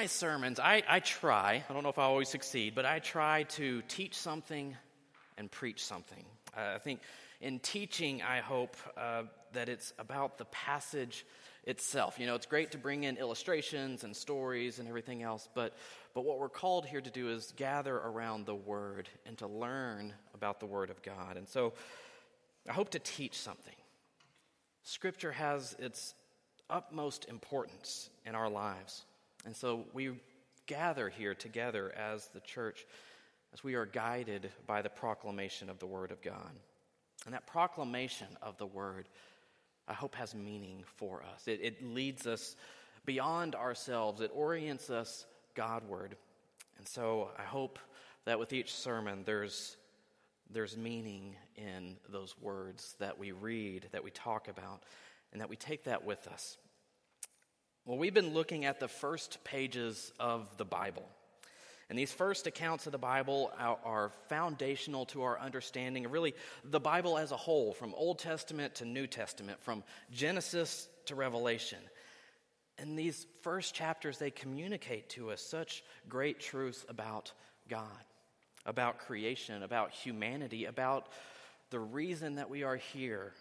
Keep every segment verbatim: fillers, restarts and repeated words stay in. my sermons, I, I try, I don't know if I always succeed, but I try to teach something and preach something. Uh, I think in teaching, I hope uh, that it's about the passage itself. You know, it's great to bring in illustrations and stories and everything else, but but what we're called here to do is gather around the Word and to learn about the Word of God. And so I hope to teach something. Scripture has its utmost importance in our lives. And so we gather here together as the church, as we are guided by the proclamation of the Word of God. And that proclamation of the Word, I hope, has meaning for us. It, it leads us beyond ourselves. It orients us Godward. And so I hope that with each sermon, there's there's meaning in those words that we read, that we talk about, and that we take that with us. Well, we've been looking at the first pages of the Bible. And these first accounts of the Bible are, are foundational to our understanding of really the Bible as a whole, from Old Testament to New Testament, from Genesis to Revelation. And these first chapters, they communicate to us such great truths about God, about creation, about humanity, about the reason that we are here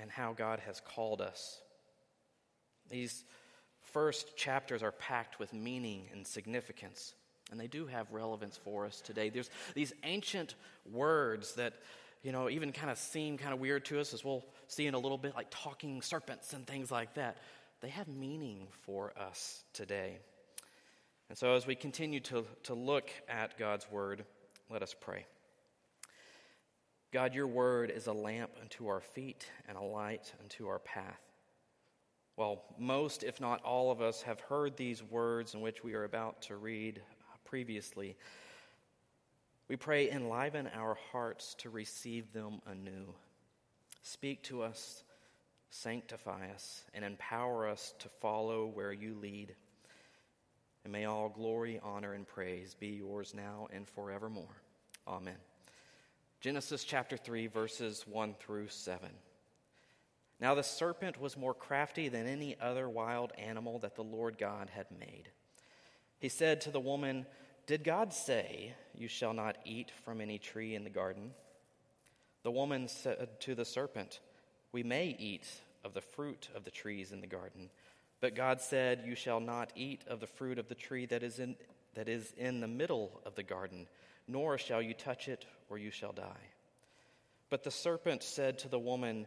and how God has called us. These first chapters are packed with meaning and significance, and they do have relevance for us today. There's these ancient words that, you know, even kind of seem kind of weird to us, as we'll see in a little bit, like talking serpents and things like that. They have meaning for us today. And so as we continue to, to look at God's Word, let us pray. God, your Word is a lamp unto our feet and a light unto our path. While most, if not all of us, have heard these words in which we are about to read previously, we pray, enliven our hearts to receive them anew. Speak to us, sanctify us, and empower us to follow where you lead. And may all glory, honor, and praise be yours now and forevermore. Amen. Genesis chapter three, verses one through seven. Now the serpent was more crafty than any other wild animal that the Lord God had made. He said to the woman, "Did God say, 'You shall not eat from any tree in the garden?'" The woman said to the serpent, "We may eat of the fruit of the trees in the garden." But God said, "You shall not eat of the fruit of the tree that is in that is in the middle of the garden, nor shall you touch it, or you shall die." But the serpent said to the woman,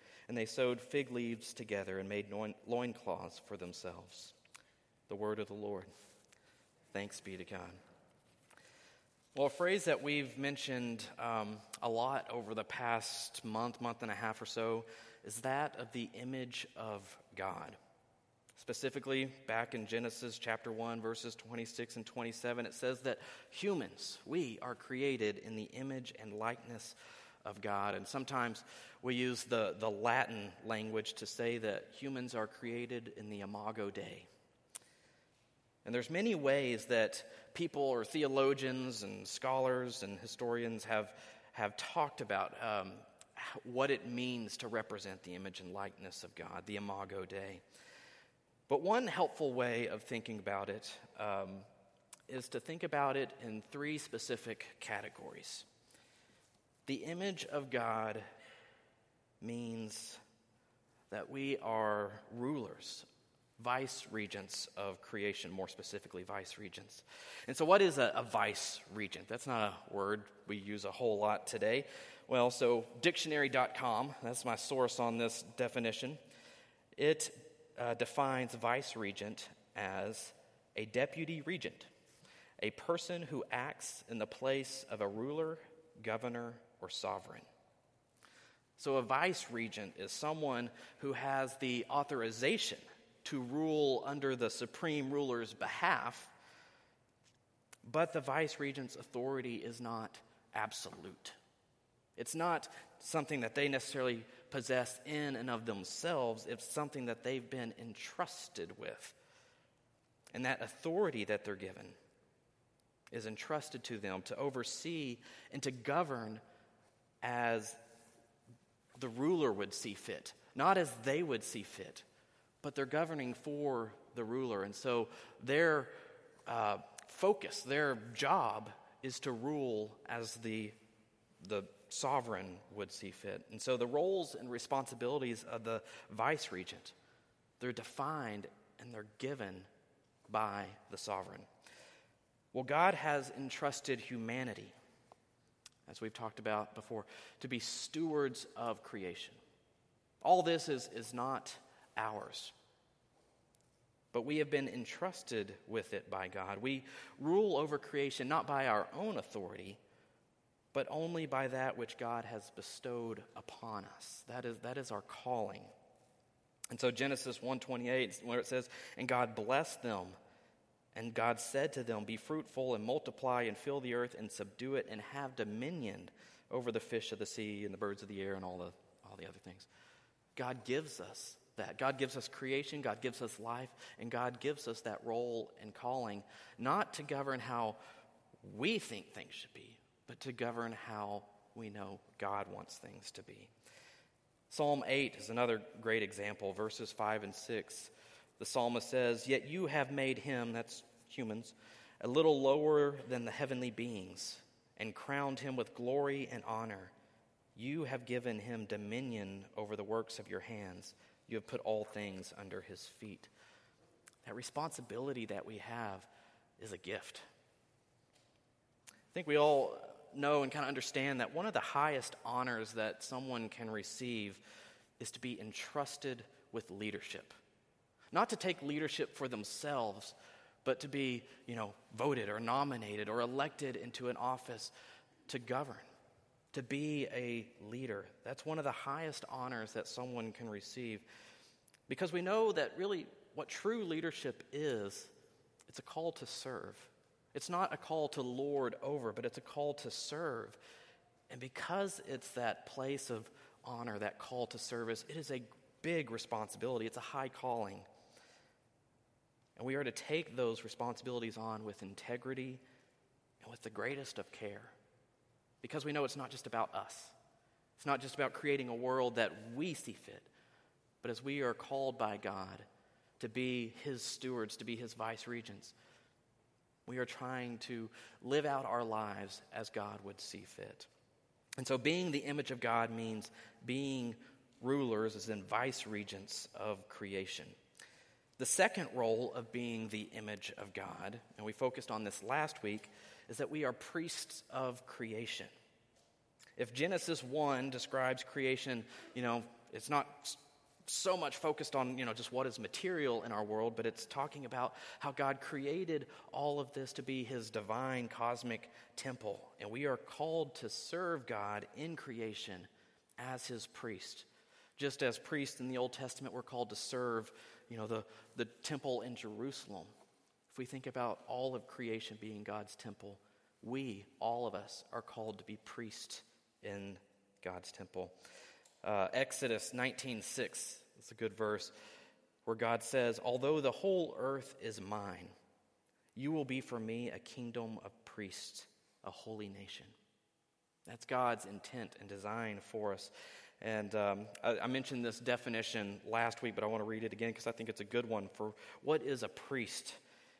And they sewed fig leaves together and made loincloths for themselves. The word of the Lord. Thanks be to God. Well, a phrase that we've mentioned um, a lot over the past month, month and a half or so, is that of the image of God. Specifically, back in Genesis chapter one, verses twenty-six and twenty-seven, it says that humans, we are created in the image and likeness of God. of God. And sometimes we use the, the Latin language to say that humans are created in the Imago Dei. And there's many ways that people or theologians and scholars and historians have, have talked about um, what it means to represent the image and likeness of God, the Imago Dei. But one helpful way of thinking about it um, is to think about it in three specific categories. The image of God means that we are rulers, vice-regents of creation, more specifically vice-regents. And so what is a, a vice-regent? That's not a word we use a whole lot today. Well, so dictionary dot com, that's my source on this definition. It uh, defines vice-regent as a deputy regent, a person who acts in the place of a ruler, governor, or sovereign. So a vice-regent is someone who has the authorization to rule under the supreme ruler's behalf, but the vice regent's authority is not absolute. It's not something that they necessarily possess in and of themselves. It's something that they've been entrusted with. And that authority that they're given is entrusted to them to oversee and to govern as the ruler would see fit, not as they would see fit, but they're governing for the ruler. And so their uh, focus, their job is to rule as the the sovereign would see fit. And so the roles and responsibilities of the vice regent, they're defined and they're given by the sovereign. Well, God has entrusted humanity, as we've talked about before, to be stewards of creation. All this is, is not ours, but we have been entrusted with it by God. We rule over creation not by our own authority, but only by that which God has bestowed upon us. That is, that is our calling. And so Genesis one twenty-eight, where it says, "And God blessed them, and God said to them, be fruitful and multiply and fill the earth and subdue it and have dominion over the fish of the sea and the birds of the air and all the all the other things." God gives us that. God gives us creation, God gives us life, and God gives us that role and calling, not to govern how we think things should be, but to govern how we know God wants things to be. Psalm eight is another great example, verses five and six. The psalmist says, "Yet you have made him," that's humans, "a little lower than the heavenly beings, and crowned him with glory and honor. You have given him dominion over the works of your hands. You have put all things under his feet." That responsibility that we have is a gift. I think we all know and kind of understand that one of the highest honors that someone can receive is to be entrusted with leadership. Not to take leadership for themselves, but to be, you know, voted or nominated or elected into an office to govern, to be a leader. That's one of the highest honors that someone can receive, because we know that really what true leadership is, it's a call to serve. It's not a call to lord over, but it's a call to serve. And because it's that place of honor, that call to service, it is a big responsibility. It's a high calling. And we are to take those responsibilities on with integrity and with the greatest of care, because we know it's not just about us. It's not just about creating a world that we see fit, but as we are called by God to be his stewards, to be his vice regents, we are trying to live out our lives as God would see fit. And so being the image of God means being rulers, as in vice regents of creation. The second role of being the image of God, and we focused on this last week, is that we are priests of creation. If Genesis one describes creation, you know, it's not so much focused on, you know, just what is material in our world, but it's talking about how God created all of this to be his divine cosmic temple. And we are called to serve God in creation as his priest. Just as priests in the Old Testament were called to serve, you know, the, the temple in Jerusalem. If we think about all of creation being God's temple, we, all of us, are called to be priests in God's temple. Uh, Exodus nineteen six, it's a good verse, where God says, "Although the whole earth is mine, you will be for me a kingdom of priests, a holy nation." That's God's intent and design for us. And um, I, I mentioned this definition last week, but I want to read it again because I think it's a good one for what is a priest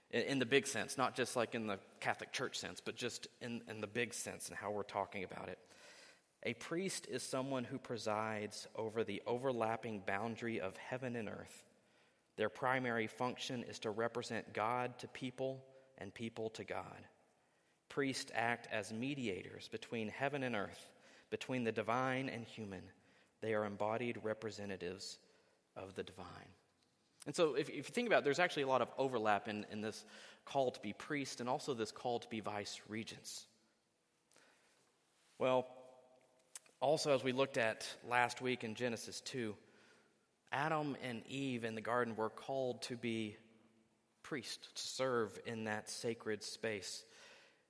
in, in the big sense, not just like in the Catholic Church sense, but just in, in the big sense and how we're talking about it. "A priest is someone who presides over the overlapping boundary of heaven and earth. Their primary function is to represent God to people and people to God. Priests act as mediators between heaven and earth, between the divine and human. They are embodied representatives of the divine." And so if, if you think about it, there's actually a lot of overlap in, in this call to be priest and also this call to be vice regents. Well, also, as we looked at last week in Genesis two, Adam and Eve in the garden were called to be priests, to serve in that sacred space.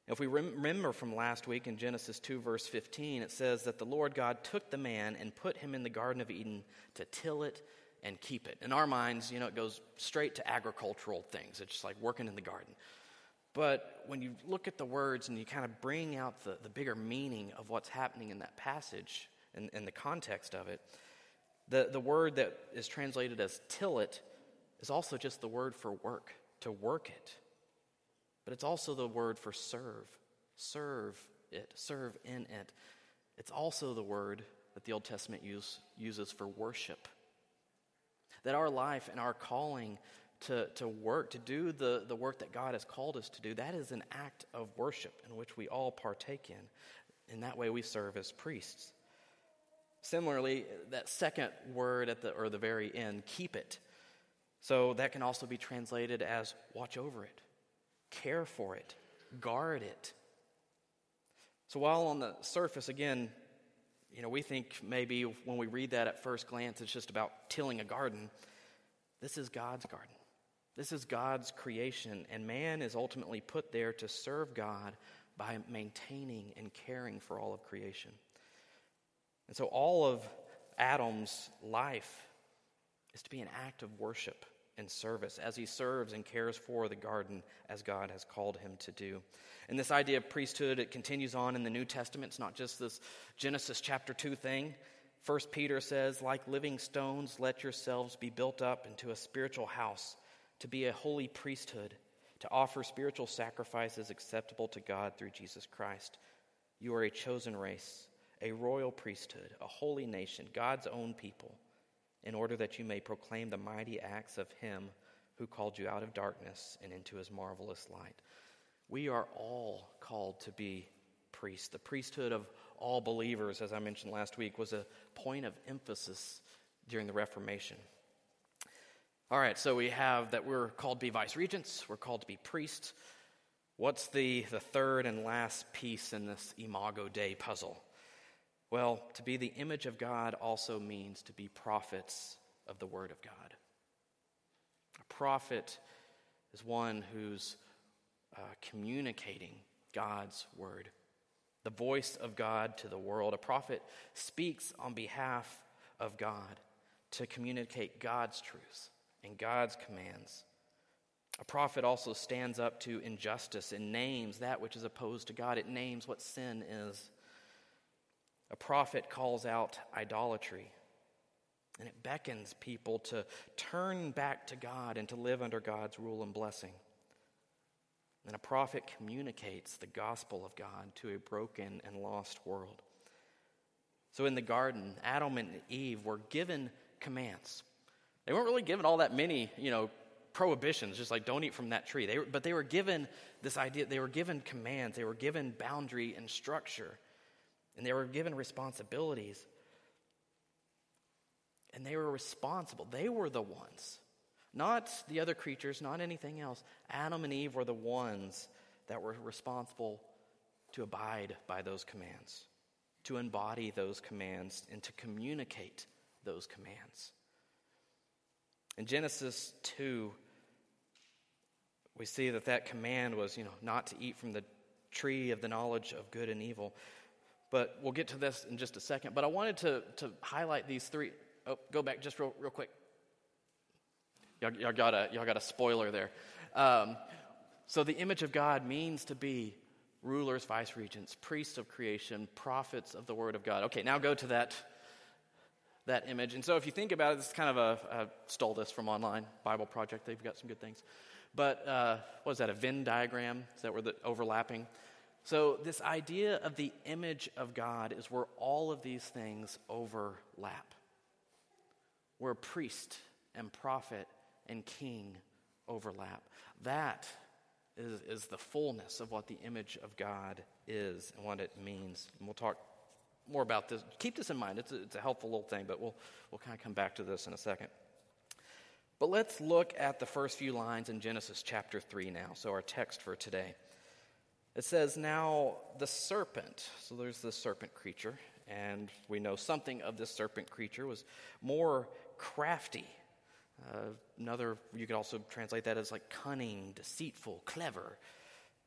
If we remember from last week in Genesis two, verse fifteen, it says that the Lord God took the man and put him in the Garden of Eden to till it and keep it. In our minds, you know, it goes straight to agricultural things. It's just like working in the garden. But when you look at the words and you kind of bring out the, the bigger meaning of what's happening in that passage and, and the context of it, the, the word that is translated as till it is also just the word for work, to work it. But it's also the word for serve, serve it, serve in it. It's also the word that the Old Testament use, uses for worship. That our life and our calling to, to work, to do the, the work that God has called us to do, that is an act of worship in which we all partake in. In that way we serve as priests. Similarly, that second word at the or the very end, keep it. So that can also be translated as watch over it, care for it, guard it. So while on the surface, again, you know, we think maybe when we read that at first glance, it's just about tilling a garden. This is God's garden. This is God's creation, and man is ultimately put there to serve God by maintaining and caring for all of creation. And so all of Adam's life is to be an act of worship and service as he serves and cares for the garden as God has called him to do. And this idea of priesthood, it continues on in the New Testament. It's not just this Genesis chapter two thing. First Peter says, like living stones, let yourselves be built up into a spiritual house, to be a holy priesthood, to offer spiritual sacrifices acceptable to God through Jesus Christ. You are a chosen race, a royal priesthood, a holy nation, God's own people, in order that you may proclaim the mighty acts of him who called you out of darkness and into his marvelous light. We are all called to be priests. The priesthood of all believers, as I mentioned last week, was a point of emphasis during the Reformation. All right, so we have that we're called to be vice-regents, we're called to be priests. What's the, the third and last piece in this Imago Dei puzzle? Well, to be the image of God also means to be prophets of the Word of God. A prophet is one who's uh, communicating God's Word, the voice of God to the world. A prophet speaks on behalf of God to communicate God's truths and God's commands. A prophet also stands up to injustice and names that which is opposed to God. It names what sin is. A prophet calls out idolatry, and it beckons people to turn back to God and to live under God's rule and blessing. And a prophet communicates the gospel of God to a broken and lost world. So in the garden, Adam and Eve were given commands. They weren't really given all that many, you know, prohibitions, just like don't eat from that tree. They were, but they were given this idea, they were given commands, they were given boundary and structure. And they were given responsibilities. And they were responsible. They were the ones. Not the other creatures, not anything else. Adam and Eve were the ones that were responsible to abide by those commands, to embody those commands, and to communicate those commands. In Genesis two, we see that that command was, you know, not to eat from the tree of the knowledge of good and evil. But we'll get to this in just a second. But I wanted to, to highlight these three. Oh, go back just real real quick. Y'all, y'all, got, a, y'all got a spoiler there. Um, so the image of God means to be rulers, vice-regents, priests of creation, prophets of the Word of God. Okay, now go to that, that image. And so if you think about it, this is kind of a, I stole this from online, Bible Project. They've got some good things. But uh, what is that, a Venn diagram? Is that where the overlapping? So this idea of the image of God is where all of these things overlap. Where priest and prophet and king overlap. That is, is the fullness of what the image of God is and what it means. And we'll talk more about this. Keep this in mind. It's a, it's a helpful little thing, but we'll, we'll kind of come back to this in a second. But let's look at the first few lines in Genesis chapter three now, so our text for today. It says, now the serpent, so there's this serpent creature, and we know something of this serpent creature was more crafty. Uh, another, you could also translate that as like cunning, deceitful, clever.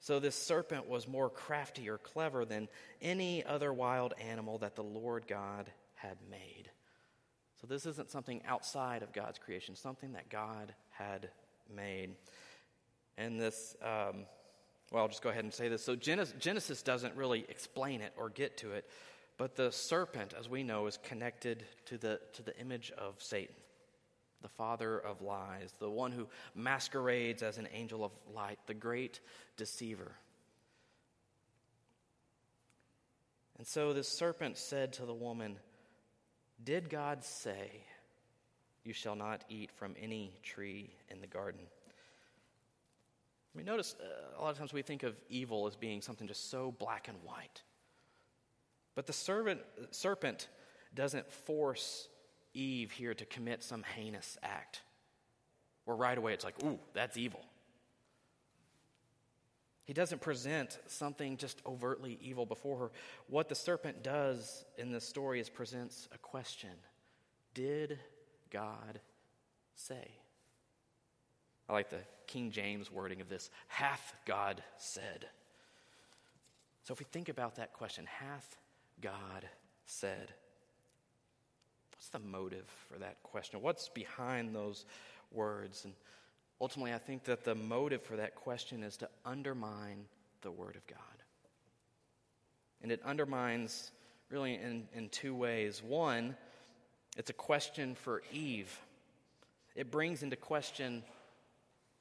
So this serpent was more crafty or clever than any other wild animal that the Lord God had made. So this isn't something outside of God's creation, something that God had made. And this, um, well, I'll just go ahead and say this. So Genesis, Genesis doesn't really explain it or get to it, but the serpent, as we know, is connected to the to the image of Satan, the father of lies, the one who masquerades as an angel of light, the great deceiver. And so the serpent said to the woman, "Did God say, you shall not eat from any tree in the garden?" I mean, notice uh, a lot of times we think of evil as being something just so black and white. But the serpent, serpent doesn't force Eve here to commit some heinous act where right away it's like, ooh, that's evil. He doesn't present something just overtly evil before her. What the serpent does in this story is presents a question. Did God say? I like the King James wording of this, hath God said. So if we think about that question, hath God said? What's the motive for that question? What's behind those words? And ultimately, I think that the motive for that question is to undermine the Word of God. And it undermines really in, in two ways. One, it's a question for Eve. It brings into question,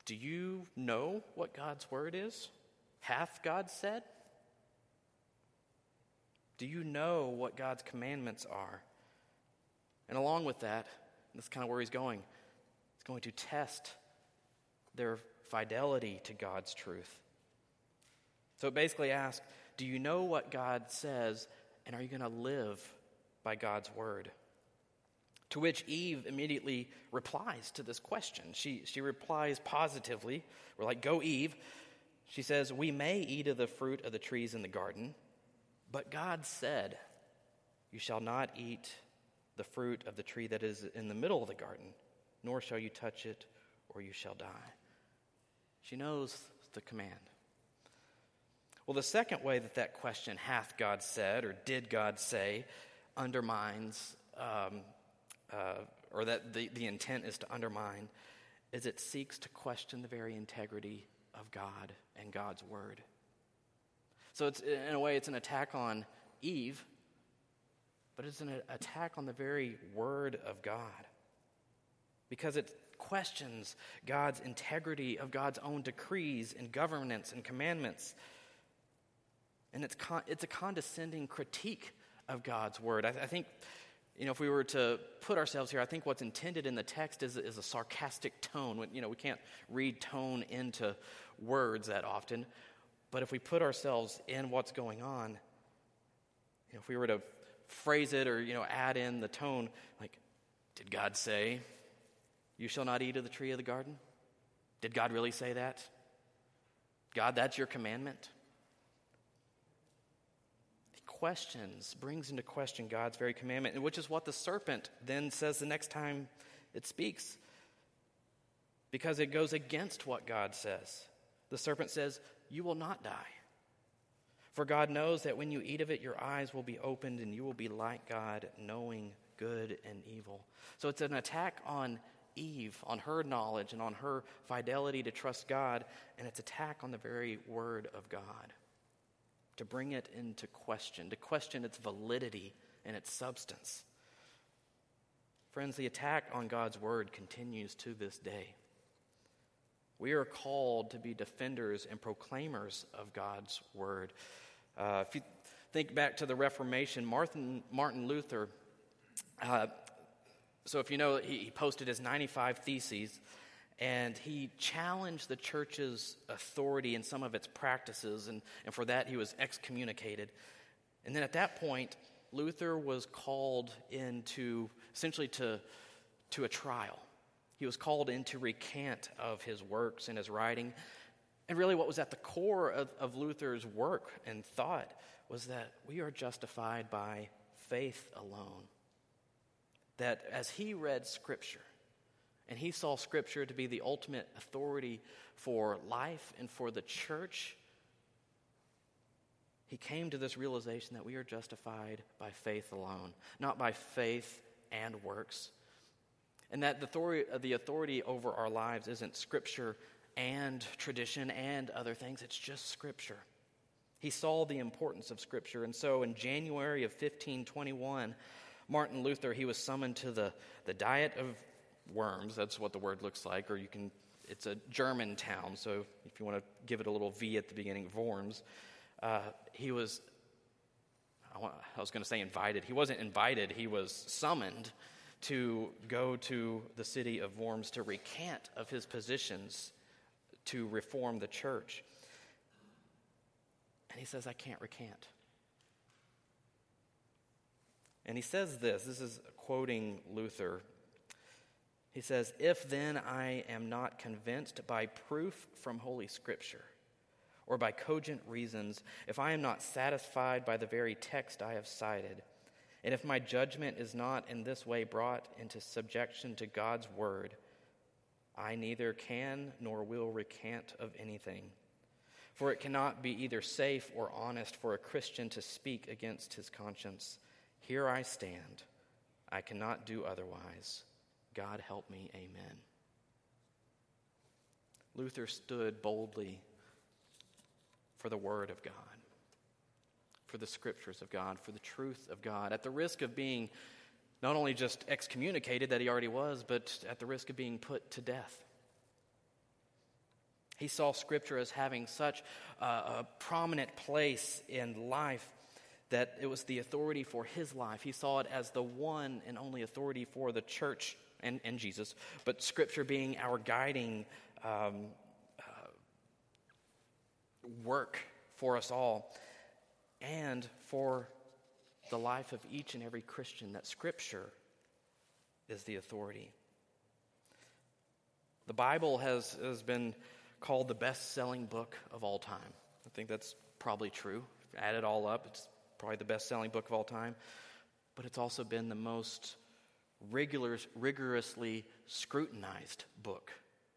do you know what God's Word is? Hath God said? Do you know what God's commandments are? And along with that, that's kind of where he's going. He's going to test their fidelity to God's truth. So it basically asks, do you know what God says, and are you going to live by God's word? To which Eve immediately replies to this question. She, she replies positively. We're like, go Eve. She says, we may eat of the fruit of the trees in the garden, but God said, you shall not eat the fruit of the tree that is in the middle of the garden, nor shall you touch it, or you shall die. She knows the command. Well, the second way that that question, hath God said, or did God say, undermines, um, uh, or that the, the intent is to undermine, is it seeks to question the very integrity of God and God's word. So it's in a way, it's an attack on Eve, but it's an attack on the very word of God, because it questions God's integrity of God's own decrees and governance and commandments. And it's con- it's a condescending critique of God's word. I, th- I think, you know, if we were to put ourselves here, I think what's intended in the text is, is a sarcastic tone. When, you know, we can't read tone into words that often. But if we put ourselves in what's going on, you know, if we were to phrase it or, you know, add in the tone, like, did God say, you shall not eat of the tree of the garden? Did God really say that? God, that's your commandment? He questions, brings into question God's very commandment, which is what the serpent then says the next time it speaks, because it goes against what God says. The serpent says, you will not die. For God knows that when you eat of it, your eyes will be opened and you will be like God, knowing good and evil. So it's an attack on Eve, on her knowledge and on her fidelity to trust God, and it's an attack on the very word of God, to bring it into question, to question its validity and its substance. Friends, the attack on God's word continues to this day. We are called to be defenders and proclaimers of God's word. Uh, if you think back to the Reformation, Martin, Martin Luther, uh, so if you know, he, he posted his ninety-five Theses, and he challenged the church's authority in some of its practices, and, and for that he was excommunicated. And then at that point, Luther was called into, essentially to, to a trial. He was called in to recant of his works and his writing. And really what was at the core of, of Luther's work and thought was that we are justified by faith alone. That as he read Scripture, and he saw Scripture to be the ultimate authority for life and for the church, He came to this realization that we are justified by faith alone, not by faith and works. And that the authority, the authority over our lives isn't Scripture and tradition and other things. It's just Scripture. He saw the importance of Scripture. And so in January of fifteen twenty-one, Martin Luther, he was summoned to the, the Diet of Worms. That's what the word looks like. Or you can, it's a German town. So if you want to give it a little V at the beginning, Worms. Uh, he was, I, want, I was going to say invited. He wasn't invited. He was summoned to go to the city of Worms to recant of his positions to reform the church. And he says, I can't recant. And he says this, this is quoting Luther. He says, if then I am not convinced by proof from Holy Scripture or by cogent reasons, if I am not satisfied by the very text I have cited, and if my judgment is not in this way brought into subjection to God's word, I neither can nor will recant of anything. For it cannot be either safe or honest for a Christian to speak against his conscience. Here I stand. I cannot do otherwise. God help me. Amen. Luther stood boldly for the word of God, for the Scriptures of God, for the truth of God, at the risk of being not only just excommunicated that he already was, but at the risk of being put to death. He saw Scripture as having such a, a prominent place in life that it was the authority for his life. He saw it as the one and only authority for the church and, and Jesus, but Scripture being our guiding um, uh, work for us all and for the life of each and every Christian, that Scripture is the authority. The Bible has, has been called the best-selling book of all time. I think that's probably true. Add it all up, it's probably the best-selling book of all time. But it's also been the most regular, rigorously scrutinized book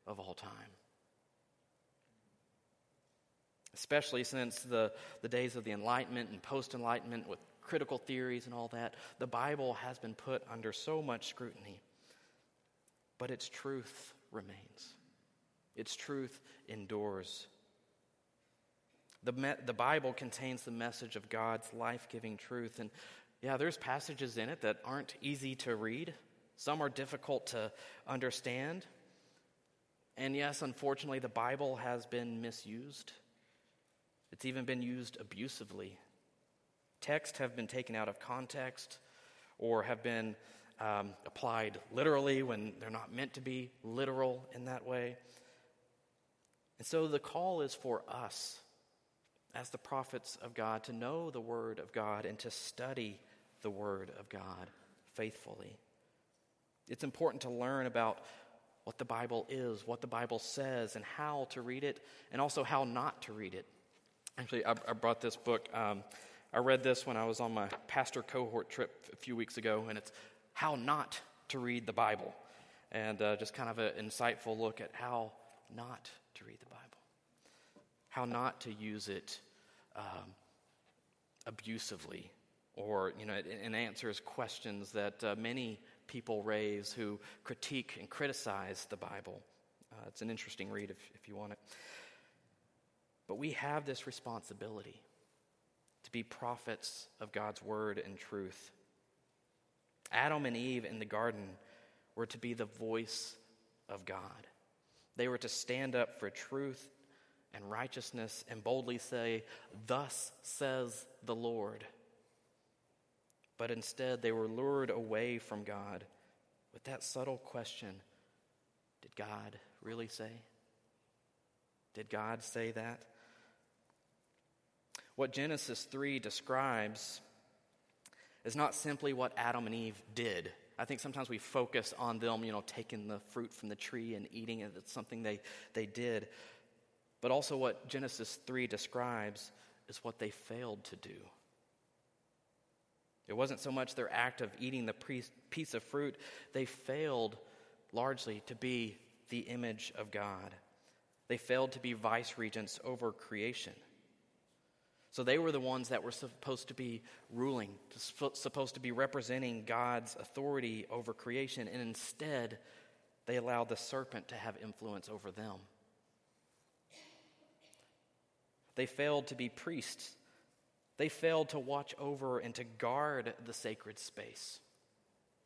of all time. Especially since the, the days of the Enlightenment and post-Enlightenment with critical theories and all that, the Bible has been put under so much scrutiny. But its truth remains. Its truth endures. The, me, the Bible contains the message of God's life-giving truth. And yeah, there's passages in it that aren't easy to read. Some are difficult to understand. And yes, unfortunately, the Bible has been misused. It's even been used abusively. Texts have been taken out of context or have been um, applied literally when they're not meant to be literal in that way. And so the call is for us as the prophets of God to know the Word of God and to study the Word of God faithfully. It's important to learn about what the Bible is, what the Bible says, and how to read it, and also how not to read it. Actually, I, I brought this book. Um, I read this when I was on my pastor cohort trip a few weeks ago, and it's How Not to Read the Bible, and uh, just kind of an insightful look at how not to read the Bible, how not to use it um, abusively, or, you know, it, it answers questions that uh, many people raise who critique and criticize the Bible. Uh, it's an interesting read if, if you want it. But we have this responsibility to be prophets of God's word and truth. Adam and Eve in the garden were to be the voice of God. They were to stand up for truth and righteousness and boldly say, "Thus says the Lord." But instead, they were lured away from God with that subtle question, did God really say? Did God say that? What Genesis three describes is not simply what Adam and Eve did. I think sometimes we focus on them, you know, taking the fruit from the tree and eating it. It's something they, they did. But also what Genesis three describes is what they failed to do. It wasn't so much their act of eating the piece of fruit. They failed largely to be the image of God. They failed to be vice-regents over creation. So they were the ones that were supposed to be ruling, supposed to be representing God's authority over creation, and instead they allowed the serpent to have influence over them. They failed to be priests. They failed to watch over and to guard the sacred space.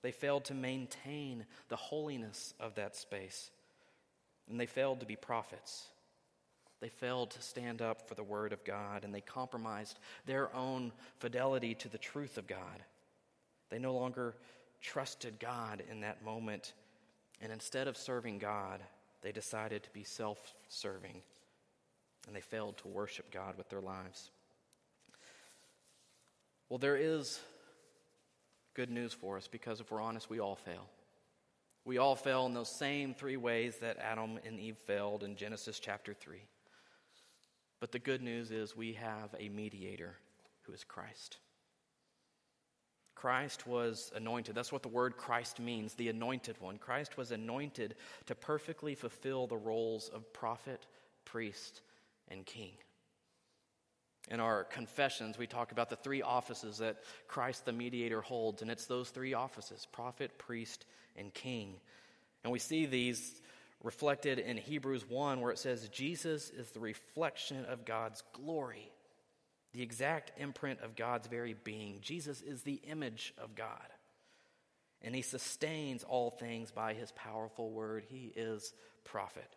They failed to maintain the holiness of that space. And they failed to be prophets. They failed to stand up for the word of God, and they compromised their own fidelity to the truth of God. They no longer trusted God in that moment, and instead of serving God, they decided to be self-serving, and they failed to worship God with their lives. Well, there is good news for us, because if we're honest, we all fail. We all fail in those same three ways that Adam and Eve failed in Genesis chapter three. But the good news is we have a mediator who is Christ. Christ was anointed. That's what the word Christ means, the anointed one. Christ was anointed to perfectly fulfill the roles of prophet, priest, and king. In our confessions, we talk about the three offices that Christ the mediator holds, and it's those three offices, prophet, priest, and king. And we see these reflected in Hebrews one, where it says, Jesus is the reflection of God's glory, the exact imprint of God's very being. Jesus is the image of God, and he sustains all things by his powerful word. He is prophet.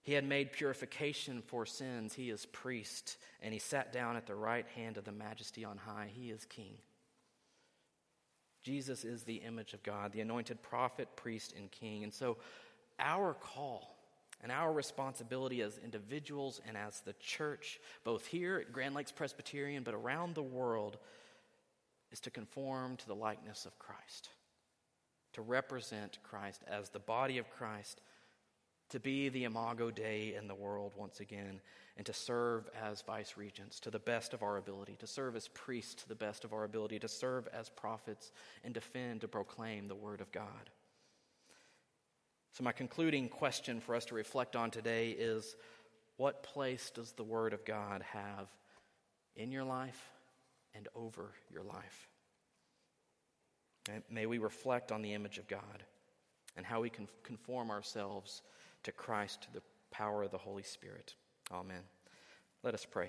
He had made purification for sins. He is priest, and he sat down at the right hand of the majesty on high. He is king. Jesus is the image of God, the anointed prophet, priest, and king. And so our call and our responsibility as individuals and as the church, both here at Grand Lakes Presbyterian but around the world, is to conform to the likeness of Christ, to represent Christ as the body of Christ, to be the Imago Dei in the world once again, and to serve as vice-regents to the best of our ability, to serve as priests to the best of our ability, to serve as prophets, and defend, to proclaim the word of God. So my concluding question for us to reflect on today is, what place does the word of God have in your life and over your life? And may we reflect on the image of God and how we can conform ourselves to Christ, to the power of the Holy Spirit. Amen. Let us pray.